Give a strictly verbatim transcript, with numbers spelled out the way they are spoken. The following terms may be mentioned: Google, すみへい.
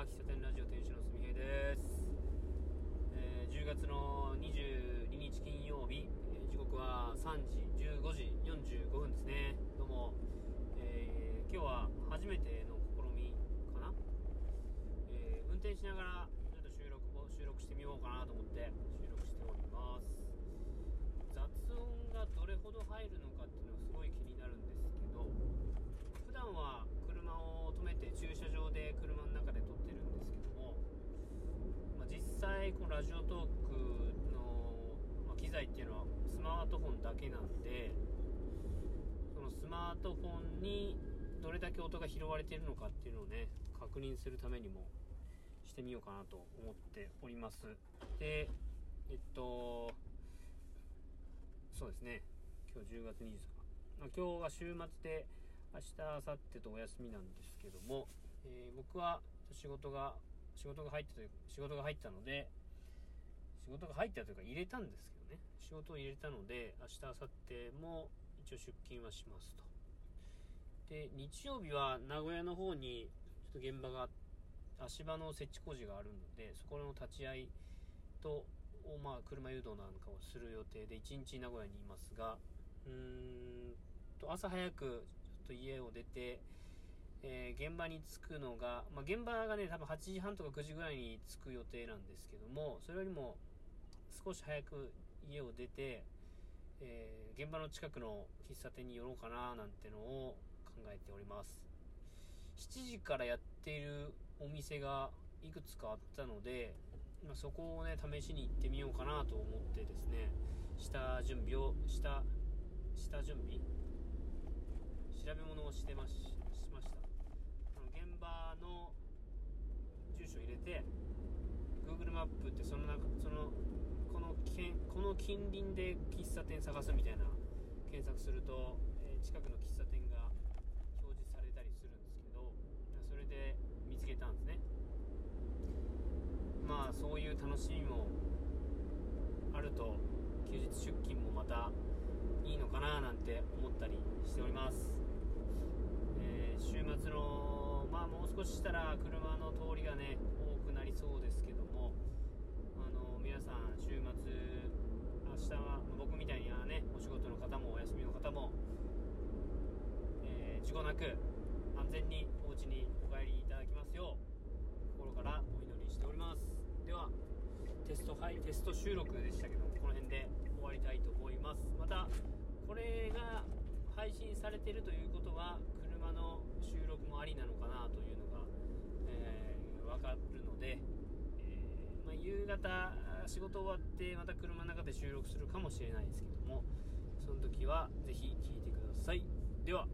は喫茶店ラジオ店主のすみへいです。えー、じゅうがつのにじゅうににち金曜日、えー、時刻はさんじじゅうごじよんじゅうごふんですね。どうも、えー、今日は初めての試みかな、えー、運転しながらちょっと収録を収録してみようかなと思って収録しております。雑音がどれほど入るのかっていうのはすごい気になるんですけど、普段は車を止めて駐車場で車の中で撮ってるんですけども、まあ、実際このラジオトークの、まあ、機材っていうのはスマートフォンだけなんで、そのスマートフォンにどれだけ音が拾われているのかっていうのをね、確認するためにもしてみようかなと思っております。で、えっとそうですね、今日じゅうがつにじゅうさんにち、まあ、今日は週末で明日明後日とお休みなんですけども、えー、僕は仕事が仕事が入ったという仕事が入ったので仕事が入ったというか入れたんですけどね、仕事を入れたので明日明後日も一応出勤はしますと。で、日曜日は名古屋の方にちょっと現場が足場の設置工事があるので、そこの立ち会いとをまあ車誘導なんかをする予定でいちにち名古屋にいますが、うーんと朝早くちょっと家を出て、えー、現場に着くのが、まあ、現場がね多分はちじはんとかくじぐらいに着く予定なんですけども、それよりも少し早く家を出て、えー、現場の近くの喫茶店に寄ろうかななんてのを考えております。しちじからやっているお店がいくつかあったので、まあ、そこをね試しに行ってみようかなと思ってですね、下準備を下下準備調べ物をしてまし、しました。あの現場の住所を入れて Google マップってその中そのこの県この近隣で喫茶店探すみたいな検索すると、えー、近くの喫茶店が表示されたりするんですけど、それで見つけたんですね。まあ、そういう楽しみもあると休日出勤もまたいいのかななんて思ったりしております。えー、週末のまあもう少ししたら車の通りがね多くなりそうですけども、あの皆さん週末明日は僕みたいなねお仕事の方もお休みの方も、えー、事故なく安全にお家にお帰りいただきますよう心からお祈りしております。ではテスト、はい、テスト収録でしたけどこの辺で終わりたいと思います。またこれが配信されているということは車の収録もありなのかなというのが、えー、分かるので、えーまあ、夕方仕事終わってまた車の中で収録するかもしれないですけども、その時はぜひ聞いてください。では。